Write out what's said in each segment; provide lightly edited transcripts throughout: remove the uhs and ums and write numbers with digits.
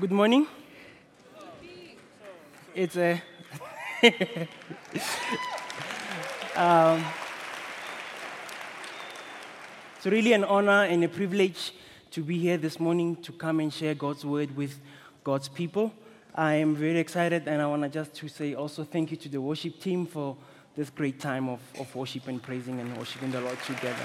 Good morning. It's a it's really an honor and a privilege to be here this morning to come and share God's word with God's people. I am very excited, and I want to just to say also thank you to the worship team for this great time of worship and praising and worshiping the Lord together.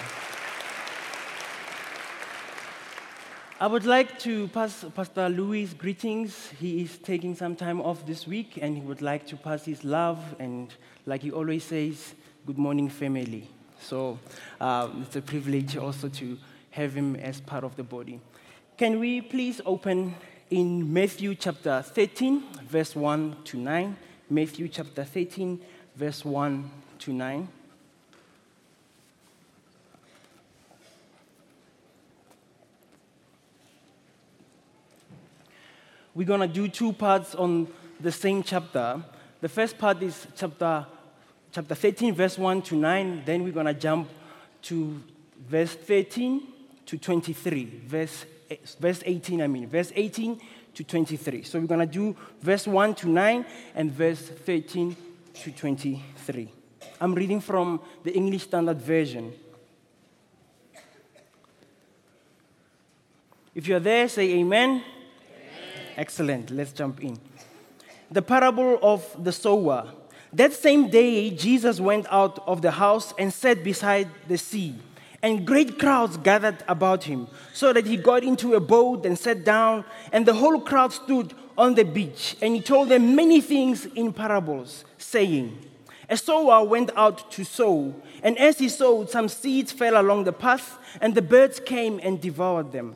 I would like to pass Pastor Louis greetings. He is taking some time off this week, and he would like to pass his love, and like he always says, good morning, family. So it's a privilege also to have him as part of the body. Can we please open in Matthew chapter 13, verse 1 to 9. Matthew chapter 13, verse 1 to 9. We're going to do two parts on the same chapter. The first part is chapter 13, verse 1 to 9. Then we're going to jump to verse 13 to 23. Verse 18 to 23. So we're going to do verse 1 to 9 and verse 13 to 23. I'm reading from the English Standard Version. If you're there, say amen. Excellent. Let's jump in. The parable of the sower. That same day, Jesus went out of the house and sat beside the sea, and great crowds gathered about him, so that he got into a boat and sat down, and the whole crowd stood on the beach, and he told them many things in parables, saying, a sower went out to sow, and as he sowed, some seeds fell along the path, and the birds came and devoured them.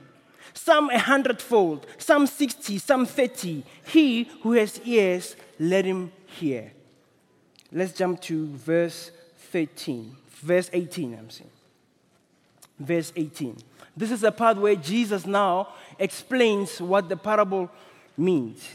Some 100-fold, some 60, some 30. He who has ears, let him hear. Let's jump to verse 13. Verse 18, I'm saying. Verse 18. This is the part where Jesus now explains what the parable means.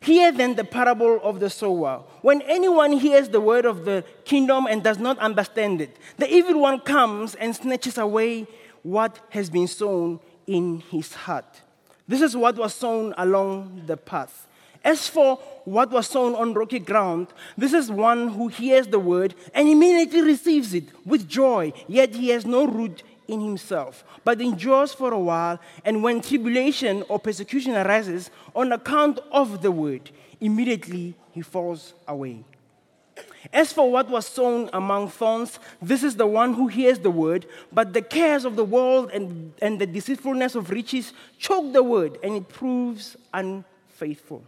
Hear then the parable of the sower. When anyone hears the word of the kingdom and does not understand it, the evil one comes and snatches away what has been sown in his heart. This is what was sown along the path. As for what was sown on rocky ground, this is one who hears the word and immediately receives it with joy, yet he has no root in himself, but endures for a while, and when tribulation or persecution arises on account of the word, immediately he falls away. As for what was sown among thorns, this is the one who hears the word, but the cares of the world and the deceitfulness of riches choke the word, and it proves unfaithful.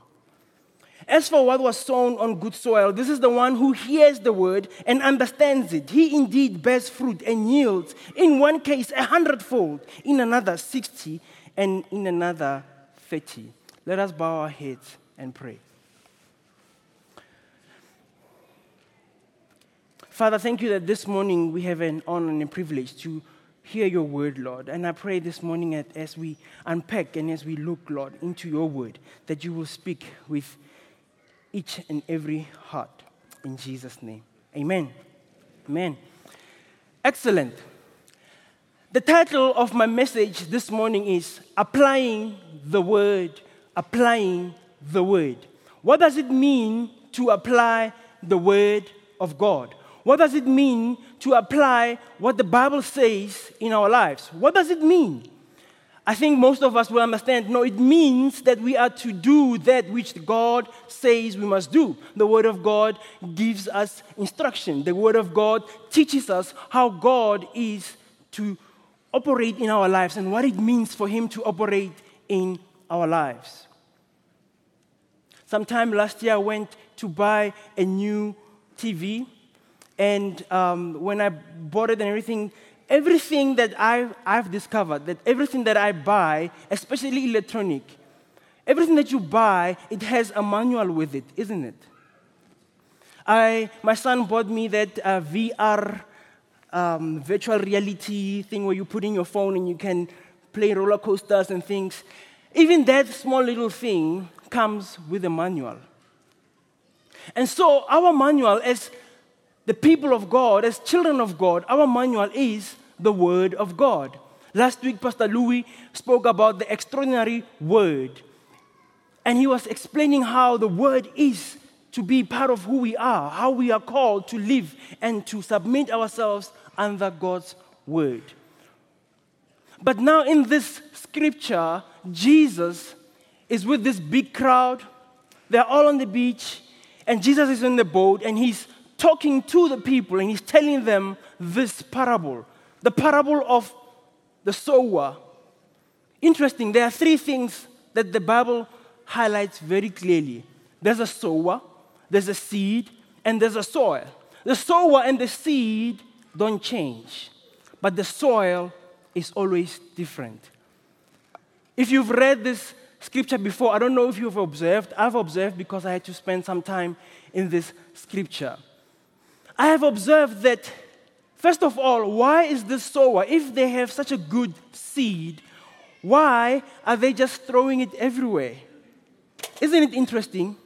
As for what was sown on good soil, this is the one who hears the word and understands it. He indeed bears fruit and yields, in one case 100-fold, in another 60, and in another 30. Let us bow our heads and pray. Father, thank you that this morning we have an honor and a privilege to hear your word, Lord. And I pray this morning that as we unpack and as we look, Lord, into your word, that you will speak with each and every heart. In Jesus' name, amen. Amen. Excellent. The title of my message this morning is Applying the Word, Applying the Word. What does it mean to apply the Word of God? What does it mean to apply what the Bible says in our lives? What does it mean? I think most of us will understand, no, it means that we are to do that which God says we must do. The Word of God gives us instruction. The Word of God teaches us how God is to operate in our lives and what it means for Him to operate in our lives. Sometime last year, I went to buy a new TV, and when I bought it and everything that I've discovered, that everything that I buy, especially electronic, everything that you buy, it has a manual with it, isn't it? My son bought me that VR virtual reality thing where you put in your phone and you can play roller coasters and things. Even that small little thing comes with a manual. And so our manual as the people of God, as children of God, our manual is the Word of God. Last week, Pastor Louis spoke about the extraordinary Word. And he was explaining how the Word is to be part of who we are, how we are called to live and to submit ourselves under God's Word. But now in this scripture, Jesus is with this big crowd. They're all on the beach, and Jesus is in the boat, and he's talking to the people, and he's telling them this parable, the parable of the sower. Interesting, there are three things that the Bible highlights very clearly. There's a sower, there's a seed, and there's a soil. The sower and the seed don't change, but the soil is always different. If you've read this scripture before, I don't know if you've observed. I've observed because I had to spend some time in this scripture. I have observed that, first of all, why is this sower, if they have such a good seed, why are they just throwing it everywhere? Isn't it interesting?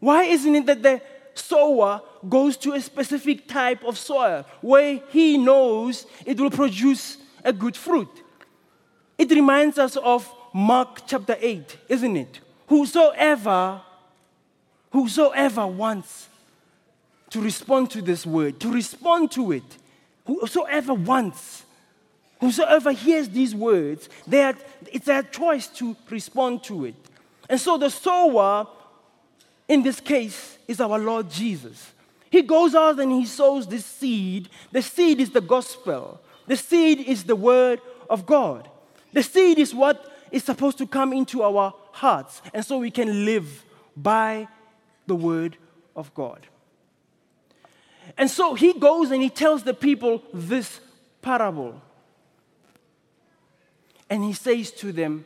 Why isn't it that the sower goes to a specific type of soil where he knows it will produce a good fruit? It reminds us of Mark chapter 8, isn't it? Whosoever wants to respond to this word, to respond to it, whosoever wants, whosoever hears these words, it's their choice to respond to it. And so the sower, in this case, is our Lord Jesus. He goes out and he sows this seed. The seed is the gospel. The seed is the word of God. The seed is what is supposed to come into our hearts, and so we can live by the word of God. And so he goes and he tells the people this parable. And he says to them,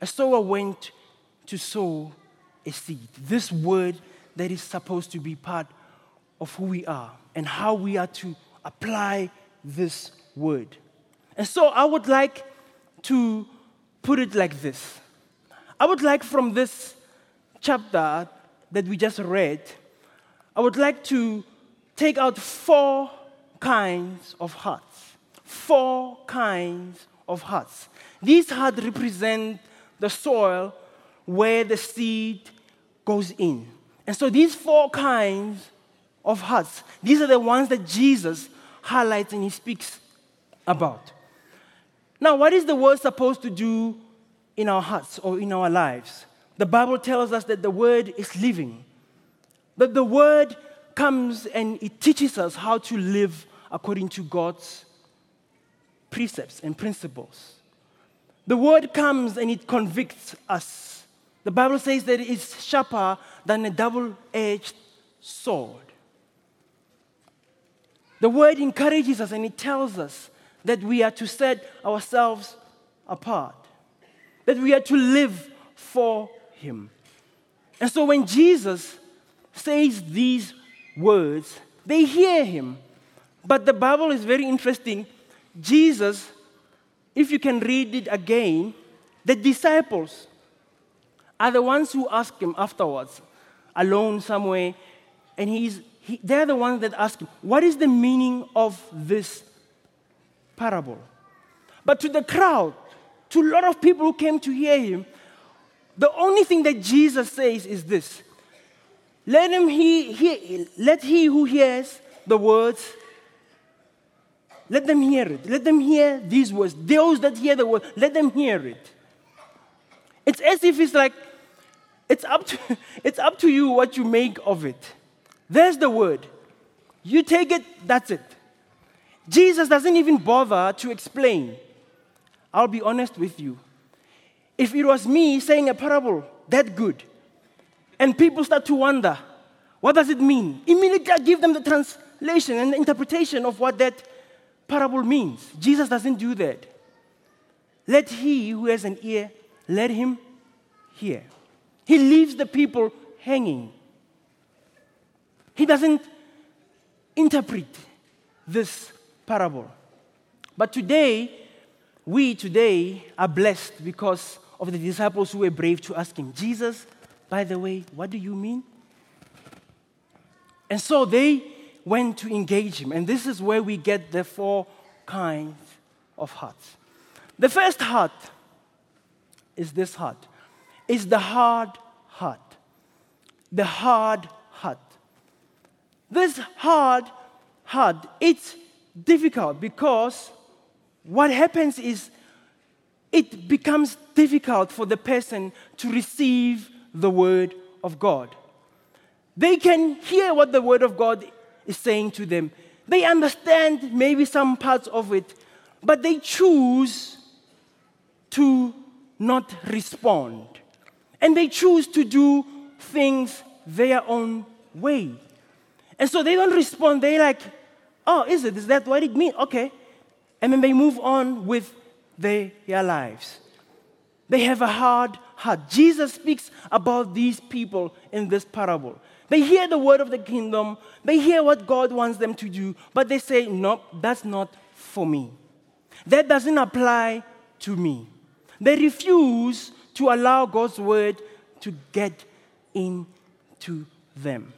a sower went to sow a seed. This word that is supposed to be part of who we are and how we are to apply this word. And so I would like to put it like this. I would like from this chapter that we just read, I would like to take out four kinds of hearts. Four kinds of hearts. These hearts represent the soil where the seed goes in. And so these four kinds of hearts, these are the ones that Jesus highlights and he speaks about. Now, what is the word supposed to do in our hearts or in our lives? The Bible tells us that the word is living, that the word comes and it teaches us how to live according to God's precepts and principles. The word comes and it convicts us. The Bible says that it's sharper than a double-edged sword. The word encourages us and it tells us that we are to set ourselves apart, that we are to live for Him. And so when Jesus says these words, they hear Him. But the Bible is very interesting. Jesus, if you can read it again, the disciples are the ones who ask Him afterwards, alone somewhere, and they're the ones that ask Him, what is the meaning of this parable? But to the crowd, to a lot of people who came to hear Him, the only thing that Jesus says is this, let he who hears the words, let them hear it. Let them hear these words. Those that hear the word, let them hear it. It's as if it's like, it's up to you what you make of it. There's the word. You take it, that's it. Jesus doesn't even bother to explain. I'll be honest with you. If it was me saying a parable that good, and people start to wonder, what does it mean? Immediately I give them the translation and the interpretation of what that parable means. Jesus doesn't do that. Let he who has an ear, let him hear. He leaves the people hanging. He doesn't interpret this parable. But today, we are blessed because of the disciples who were brave to ask him, Jesus, by the way, what do you mean? And so they went to engage him. And this is where we get the four kinds of hearts. The first heart is this heart. It's the hard heart. The hard heart. This hard heart, it's difficult because what happens is it becomes difficult for the person to receive the word of God. They can hear what the word of God is saying to them. They understand maybe some parts of it, but they choose to not respond. And they choose to do things their own way. And so they don't respond. They're like, oh, is it? Is that what it means? Okay. And then they move on with their lives. They have a hard heart. Jesus speaks about these people in this parable. They hear the word of the kingdom. They hear what God wants them to do. But they say, nope, that's not for me. That doesn't apply to me. They refuse to allow God's word to get into them.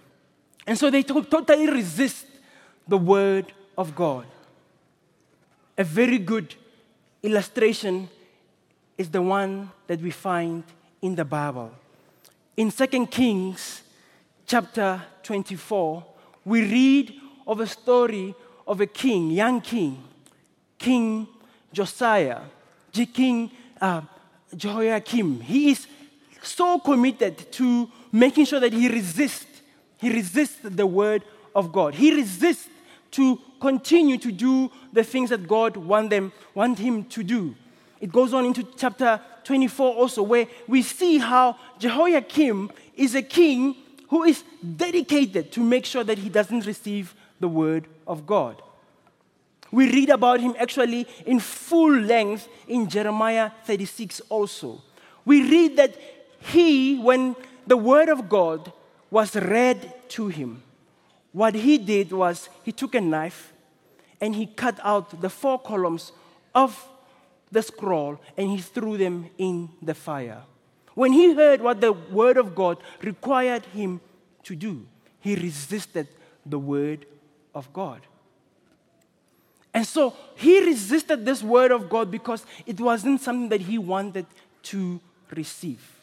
And so they totally resist the word of God. A very good illustration is the one that we find in the Bible. In 2 Kings chapter 24, we read of a story of a king, young king, King Josiah, King Jehoiakim. He is so committed to making sure that he resists the word of God. He resists to continue to do the things that God want him to do. It goes on into chapter 24 also, where we see how Jehoiakim is a king who is dedicated to make sure that he doesn't receive the word of God. We read about him actually in full length in Jeremiah 36 also. We read that when the word of God was read to him, what he did was he took a knife and he cut out the four columns of the scroll and he threw them in the fire. When he heard what the word of God required him to do, he resisted the word of God. And so he resisted this word of God because it wasn't something that he wanted to receive.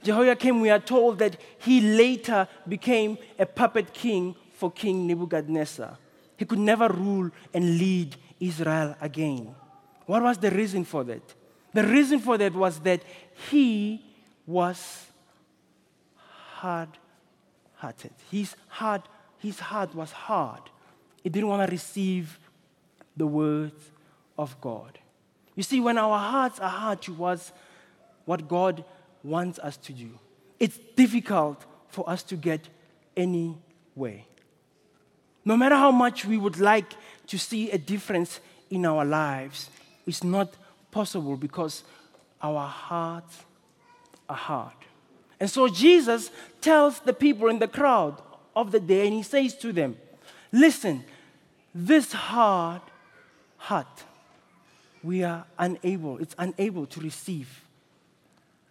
Jehoiakim, we are told that he later became a puppet king for King Nebuchadnezzar. He could never rule and lead Israel again. What was the reason for that? The reason for that was that he was hard-hearted. His heart was hard. He didn't want to receive the word of God. You see, when our hearts are hard towards what God wants us to do, it's difficult for us to get anywhere. No matter how much we would like to see a difference in our lives, it's not possible because our hearts are hard. And so Jesus tells the people in the crowd of the day, and he says to them, listen, this hard heart, we are unable, it's unable to receive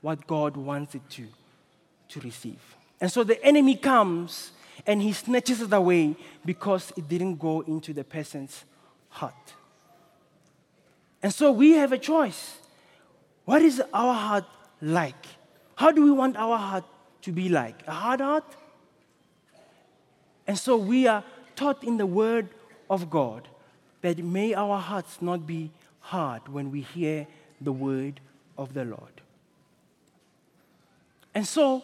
what God wants it to receive. And so the enemy comes and he snatches it away because it didn't go into the person's heart. And so we have a choice. What is our heart like? How do we want our heart to be like? A hard heart? And so we are taught in the word of God that may our hearts not be hard when we hear the word of the Lord. And so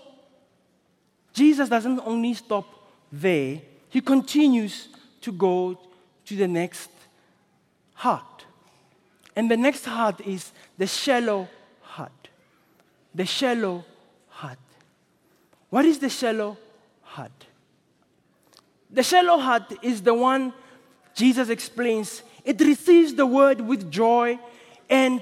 Jesus doesn't only stop there. He continues to go to the next heart. And the next heart is the shallow heart. The shallow heart. What is the shallow heart? The shallow heart is the one Jesus explains. It receives the word with joy and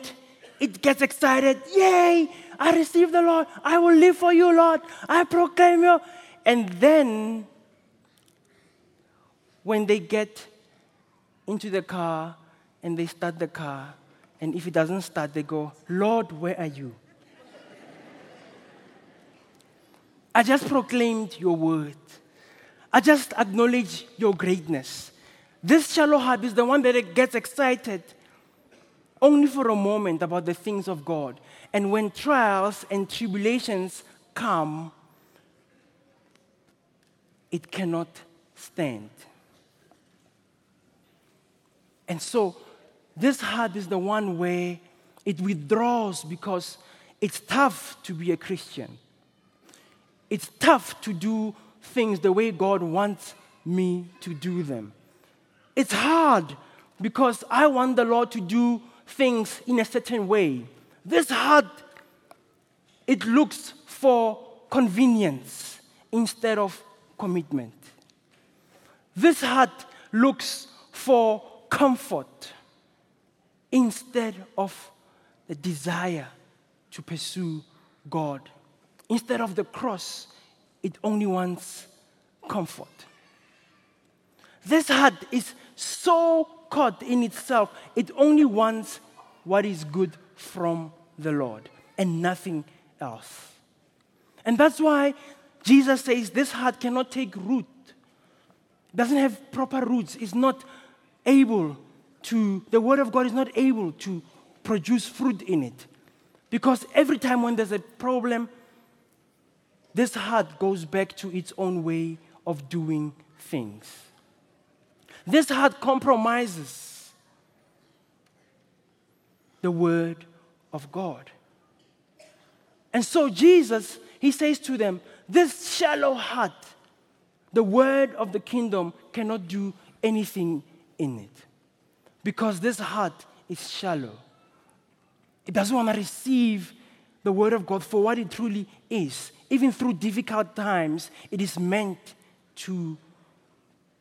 it gets excited. Yay! I receive the Lord. I will live for you, Lord. I proclaim you. And then, when they get into the car and they start the car, and if it doesn't start, they go, "Lord, where are you? I just proclaimed your word. I just acknowledge your greatness." This shallow heart is the one that gets excited only for a moment about the things of God. And when trials and tribulations come, it cannot stand. And so, this heart is the one where it withdraws because it's tough to be a Christian. It's tough to do things the way God wants me to do them. It's hard because I want the Lord to do things in a certain way. This heart, it looks for convenience instead of commitment. This heart looks for comfort instead of the desire to pursue God. Instead of the cross, it only wants comfort. This heart is so caught in itself, it only wants what is good from the Lord and nothing else. And that's why Jesus says this heart cannot take root. It doesn't have proper roots. It's not able to, the Word of God is not able to produce fruit in it. Because every time when there's a problem, this heart goes back to its own way of doing things. This heart compromises the Word of God. And so Jesus, he says to them, this shallow heart, the word of the kingdom cannot do anything in it. Because this heart is shallow. It doesn't want to receive the word of God for what it truly is. Even through difficult times, it is meant to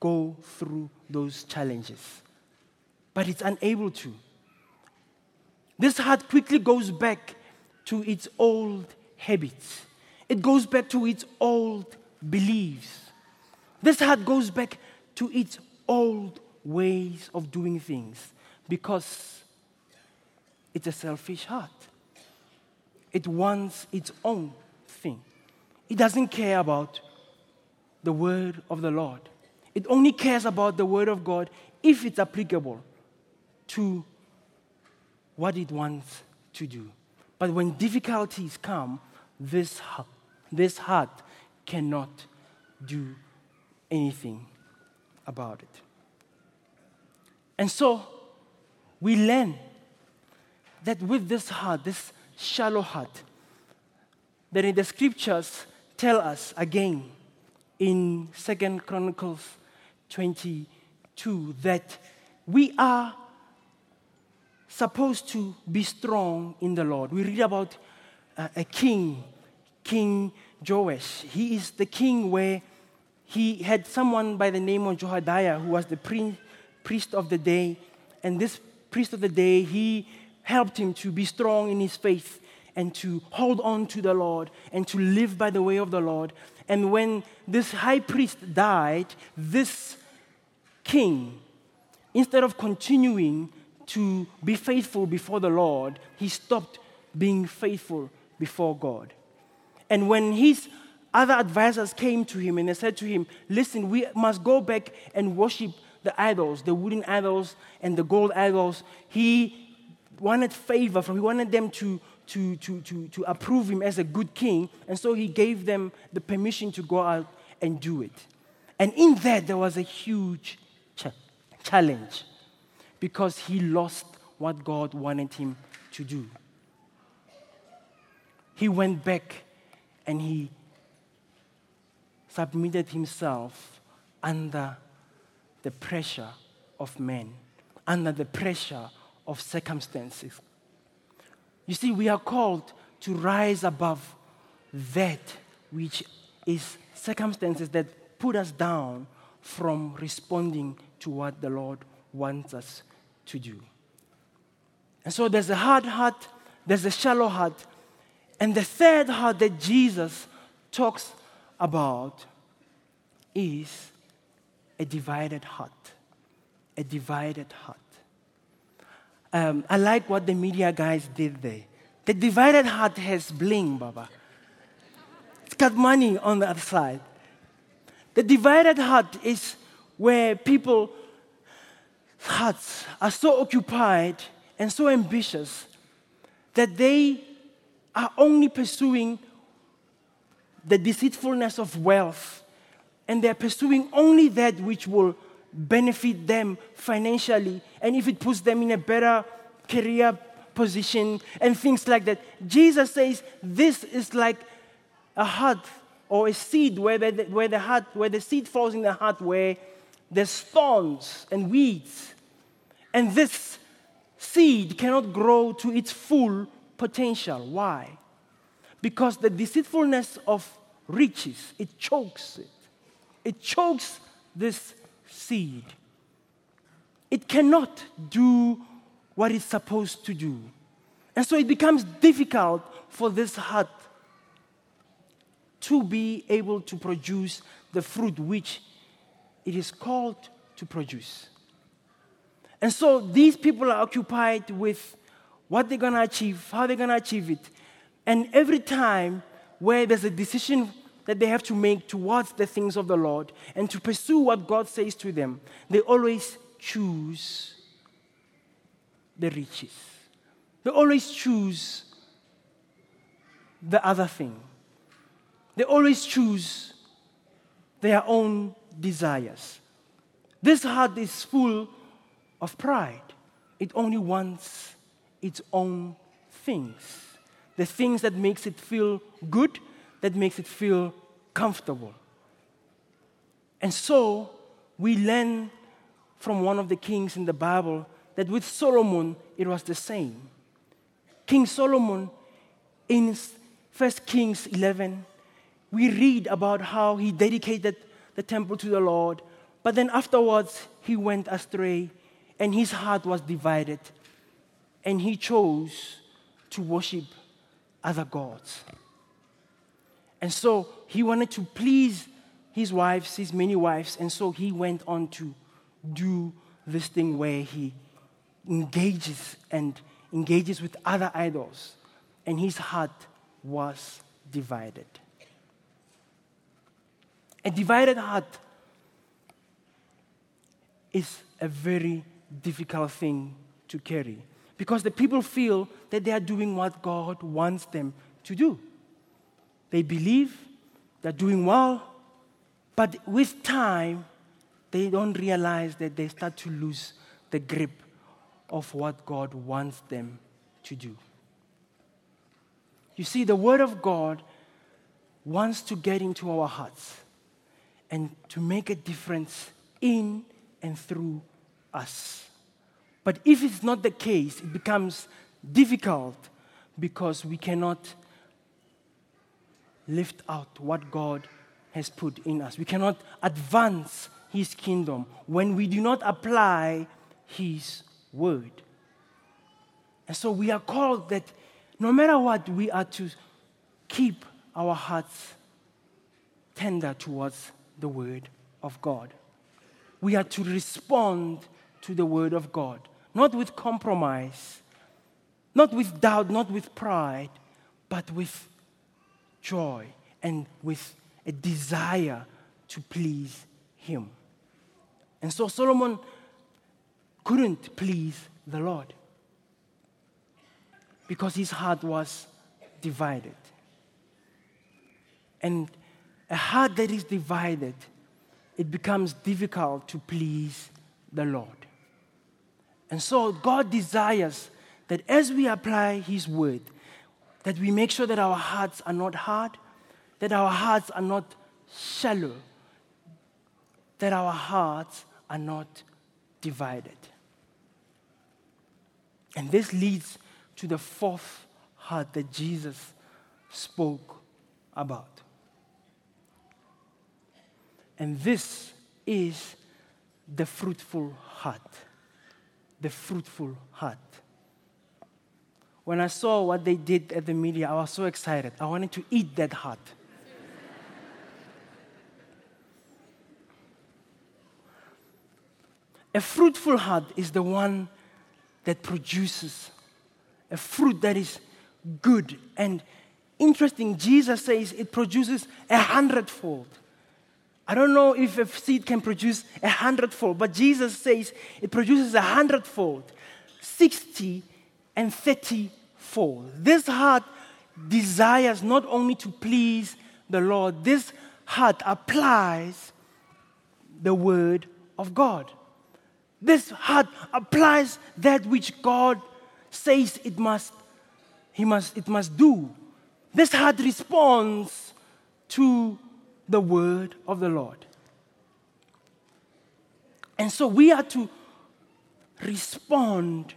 go through those challenges. But it's unable to. This heart quickly goes back to its old habits. It goes back to its old beliefs. This heart goes back to its old ways of doing things because it's a selfish heart. It wants its own thing. It doesn't care about the word of the Lord. It only cares about the word of God if it's applicable to what it wants to do. But when difficulties come, this heart cannot do anything about it. And so we learn that with this heart, this shallow heart, that in the scriptures tell us again in 2 Chronicles 22 that we are supposed to be strong in the Lord. We read about a king, King Joash. He is the king where he had someone by the name of Jehoiada who was the priest of the day. And this priest of the day, he helped him to be strong in his faith and to hold on to the Lord and to live by the way of the Lord. And when this high priest died, this king, instead of continuing to be faithful before the Lord, he stopped being faithful before God. And when his other advisors came to him and they said to him, "Listen, we must go back and worship the idols, the wooden idols and the gold idols," he wanted favor from, he wanted them to approve him as a good king, and so he gave them the permission to go out and do it. And in that, there was a huge challenge. Because he lost what God wanted him to do. He went back and he submitted himself under the pressure of men, under the pressure of circumstances. You see, we are called to rise above that which is circumstances that put us down from responding to what the Lord wants us to do. And so there's a hard heart, there's a shallow heart, and the third heart that Jesus talks about is a divided heart. A divided heart. I like what the media guys did there. The divided heart has bling, Baba. It's got money on the other side. The divided heart is where people's hearts are so occupied and so ambitious that they are only pursuing the deceitfulness of wealth, and they're pursuing only that which will benefit them financially, and if it puts them in a better career position and things like that. Jesus says this is like a heart or a seed where the seed falls in the heart, where there's thorns and weeds, and this seed cannot grow to its full potential. Why? Because the deceitfulness of riches, it chokes it. It chokes this seed. It cannot do what it's supposed to do. And so it becomes difficult for this heart to be able to produce the fruit which it is called to produce. And so these people are occupied with what they're going to achieve, how they're going to achieve it. And every time where there's a decision that they have to make towards the things of the Lord and to pursue what God says to them, they always choose the riches. They always choose the other thing. They always choose their own desires. This heart is full of pride. It only wants its own things. The things that makes it feel good, that makes it feel comfortable. And so we learn from one of the kings in the Bible that with Solomon, it was the same. King Solomon, in 1 Kings 11, we read about how he dedicated the temple to the Lord, but then afterwards he went astray and his heart was divided and he chose to worship other gods. And so he wanted to please his wives, his many wives, and so he went on to do this thing where he engages with other idols, and his heart was divided. A divided heart is a very difficult thing to carry, because the people feel that they are doing what God wants them to do. They believe they're doing well, but with time, they don't realize that they start to lose the grip of what God wants them to do. You see, the Word of God wants to get into our hearts and to make a difference in and through us. But if it's not the case, it becomes difficult because we cannot lift out what God has put in us. We cannot advance His kingdom when we do not apply His word. And so we are called that no matter what, we are to keep our hearts tender towards the word of God. We are to respond to the word of God, not with compromise, not with doubt, not with pride, but with joy and with a desire to please Him. And so Solomon couldn't please the Lord because his heart was divided. And a heart that is divided, it becomes difficult to please the Lord. And so God desires that as we apply His word, that we make sure that our hearts are not hard, that our hearts are not shallow, that our hearts are not divided. And this leads to the fourth heart that Jesus spoke about. And this is the fruitful heart. The fruitful heart. When I saw what they did at the media, I was so excited. I wanted to eat that heart. A fruitful heart is the one that produces a fruit that is good. And interesting, Jesus says it produces 100-fold. I don't know if a seed can produce 100-fold, but Jesus says it produces 100-fold, 60 and 30-fold. This heart desires not only to please the Lord, this heart applies the word of God. This heart applies that which God says it must do. This heart responds to the word of the Lord. And so we are to respond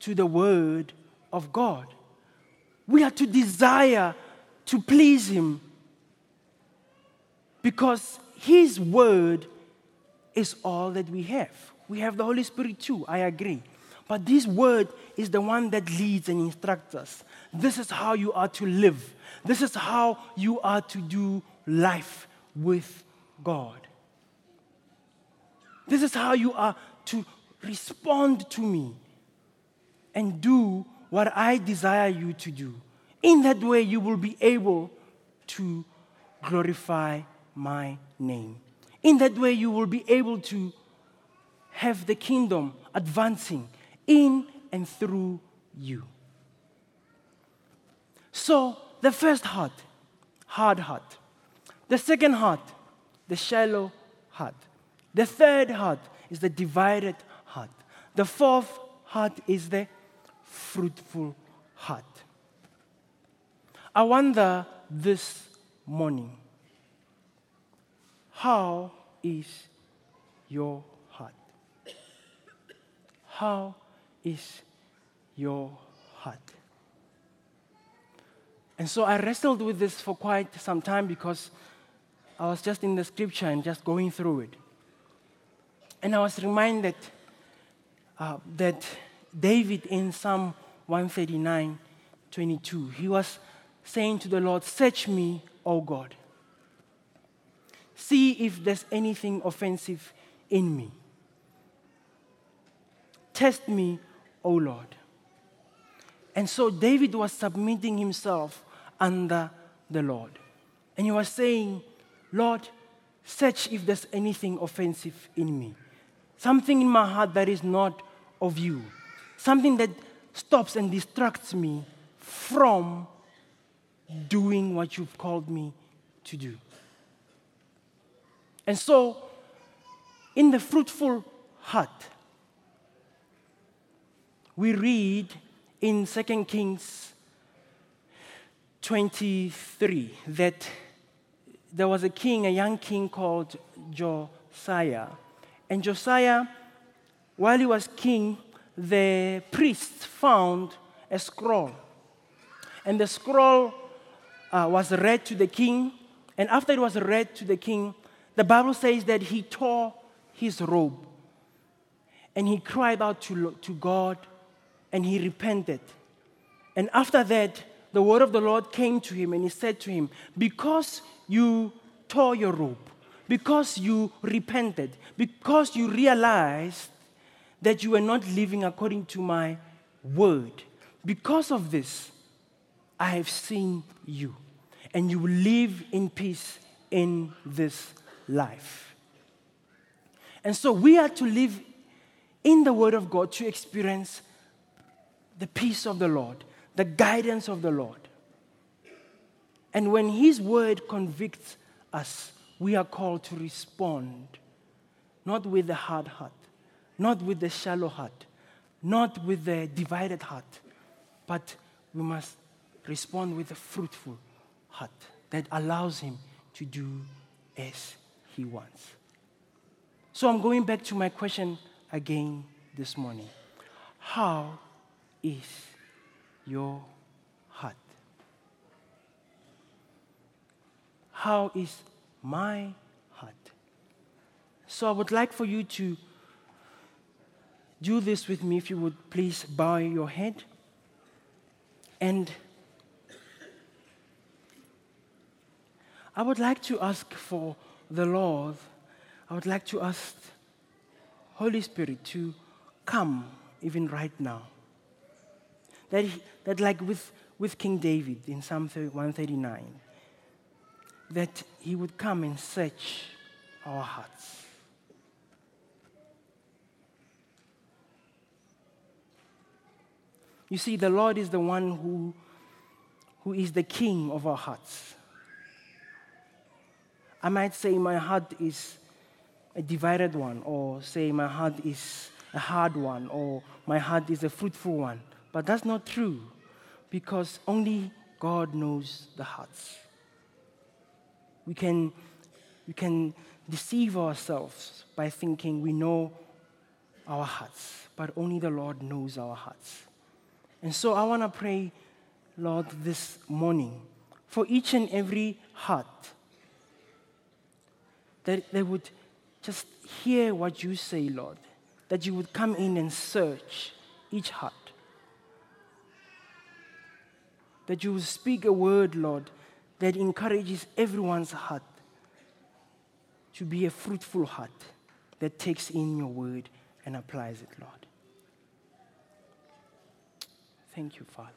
to the word of God. We are to desire to please Him because His word is all that we have. We have the Holy Spirit too, I agree. But this word is the one that leads and instructs us. This is how you are to live. This is how you are to do life with God. This is how you are to respond to me and do what I desire you to do. In that way, you will be able to glorify my name. In that way, you will be able to have the kingdom advancing in and through you. So, the first heart, hard heart. The second heart, the shallow heart. The third heart is the divided heart. The fourth heart is the fruitful heart. I wonder this morning, how is your heart? How is your heart? And so I wrestled with this for quite some time because I was just in the scripture and just going through it. And I was reminded that David in Psalm 139:22, he was saying to the Lord, "Search me, O God. See if there's anything offensive in me. Test me, O Lord." And so David was submitting himself under the Lord. And he was saying, "Lord, search if there's anything offensive in me. Something in my heart that is not of you. Something that stops and distracts me from doing what you've called me to do." And so, in the fruitful heart, we read in 2 Kings 23 that there was a king, a young king called Josiah. And Josiah, while he was king, the priest found a scroll. And the scroll was read to the king. And after it was read to the king, the Bible says that he tore his robe and he cried out to God and he repented. And after that, the word of the Lord came to him and he said to him, "Because you tore your robe, because you repented, because you realized that you were not living according to my word, because of this, I have seen you and you will live in peace in this life." And so we are to live in the word of God to experience the peace of the Lord, the guidance of the Lord. And when His word convicts us, we are called to respond, not with the hard heart, not with the shallow heart, not with the divided heart, but we must respond with a fruitful heart that allows Him to do as He wants. So I'm going back to my question again this morning. How is your heart? How is my heart? So I would like for you to do this with me, if you would please bow your head. And I would like to ask for the Lord, I would like to ask Holy Spirit to come even right now. That like with King David in Psalm 139, that he would come and search our hearts. You see, the Lord is the one who is the king of our hearts. I might say my heart is a divided one, or say my heart is a hard one, or my heart is a fruitful one. But that's not true, because only God knows the hearts. We can deceive ourselves by thinking we know our hearts, but only the Lord knows our hearts. And so I want to pray, Lord, this morning for each and every heart, that they would just hear what you say, Lord, that you would come in and search each heart, that you would speak a word, Lord, that encourages everyone's heart to be a fruitful heart that takes in your word and applies it, Lord. Thank you, Father.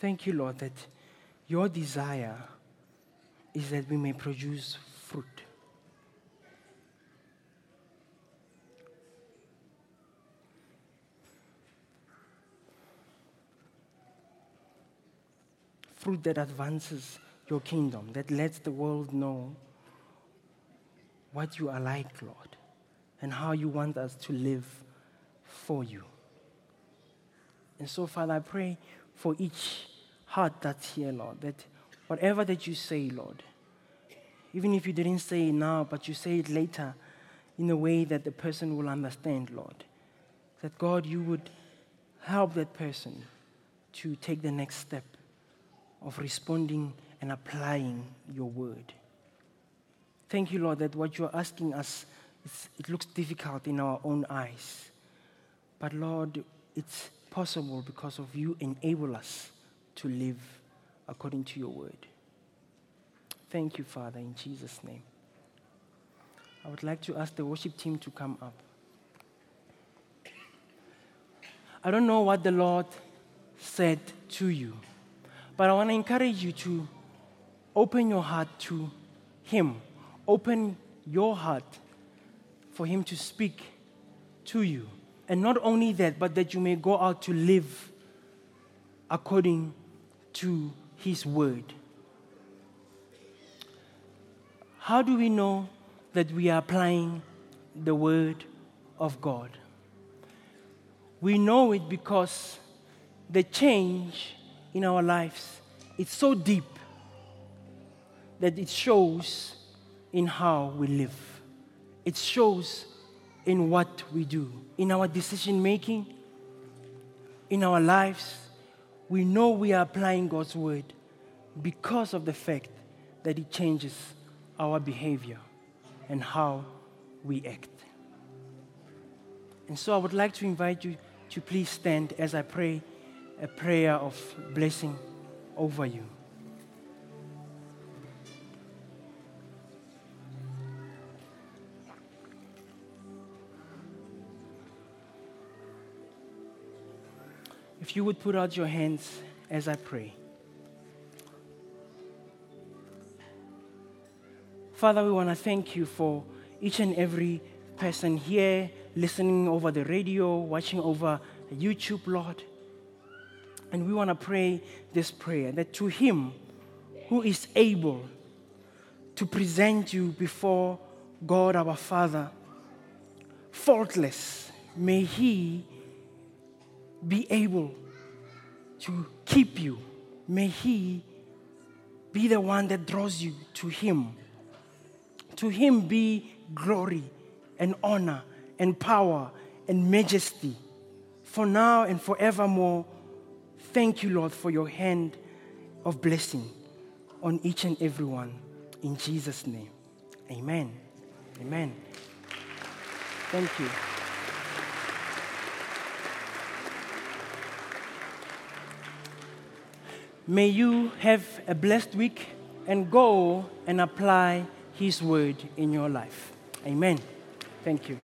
Thank you, Lord, that your desire is that we may produce fruit. Fruit that advances your kingdom, that lets the world know what you are like, Lord, and how you want us to live for you. And so, Father, I pray for each heart that's here, Lord, that whatever that you say, Lord, even if you didn't say it now, but you say it later in a way that the person will understand, Lord, that, God, you would help that person to take the next step of responding and applying your word. Thank you, Lord, that what you're asking us, it looks difficult in our own eyes. But, Lord, it's possible because of you enable us to live according to your word. Thank you, Father, in Jesus' name. I would like to ask the worship team to come up. I don't know what the Lord said to you, but I want to encourage you to open your heart to Him. Open your heart for Him to speak to you. And not only that, but that you may go out to live according to His word. How do we know that we are applying the word of God? We know it because the change in our lives is so deep that it shows in how we live. It shows in what we do, in our decision-making, in our lives. We know we are applying God's word because of the fact that it changes our behavior and how we act. And so I would like to invite you to please stand as I pray a prayer of blessing over you. If you would put out your hands as I pray. Father, we want to thank you for each and every person here, listening over the radio, watching over YouTube, Lord. And we want to pray this prayer, that to Him who is able to present you before God our Father, faultless, may He be able to keep you. May He be the one that draws you to Him. To Him be glory and honor and power and majesty, for now and forevermore. Thank you, Lord, for your hand of blessing on each and every one. In Jesus' name, amen. Amen. Thank you. May you have a blessed week and go and apply His word in your life. Amen. Thank you.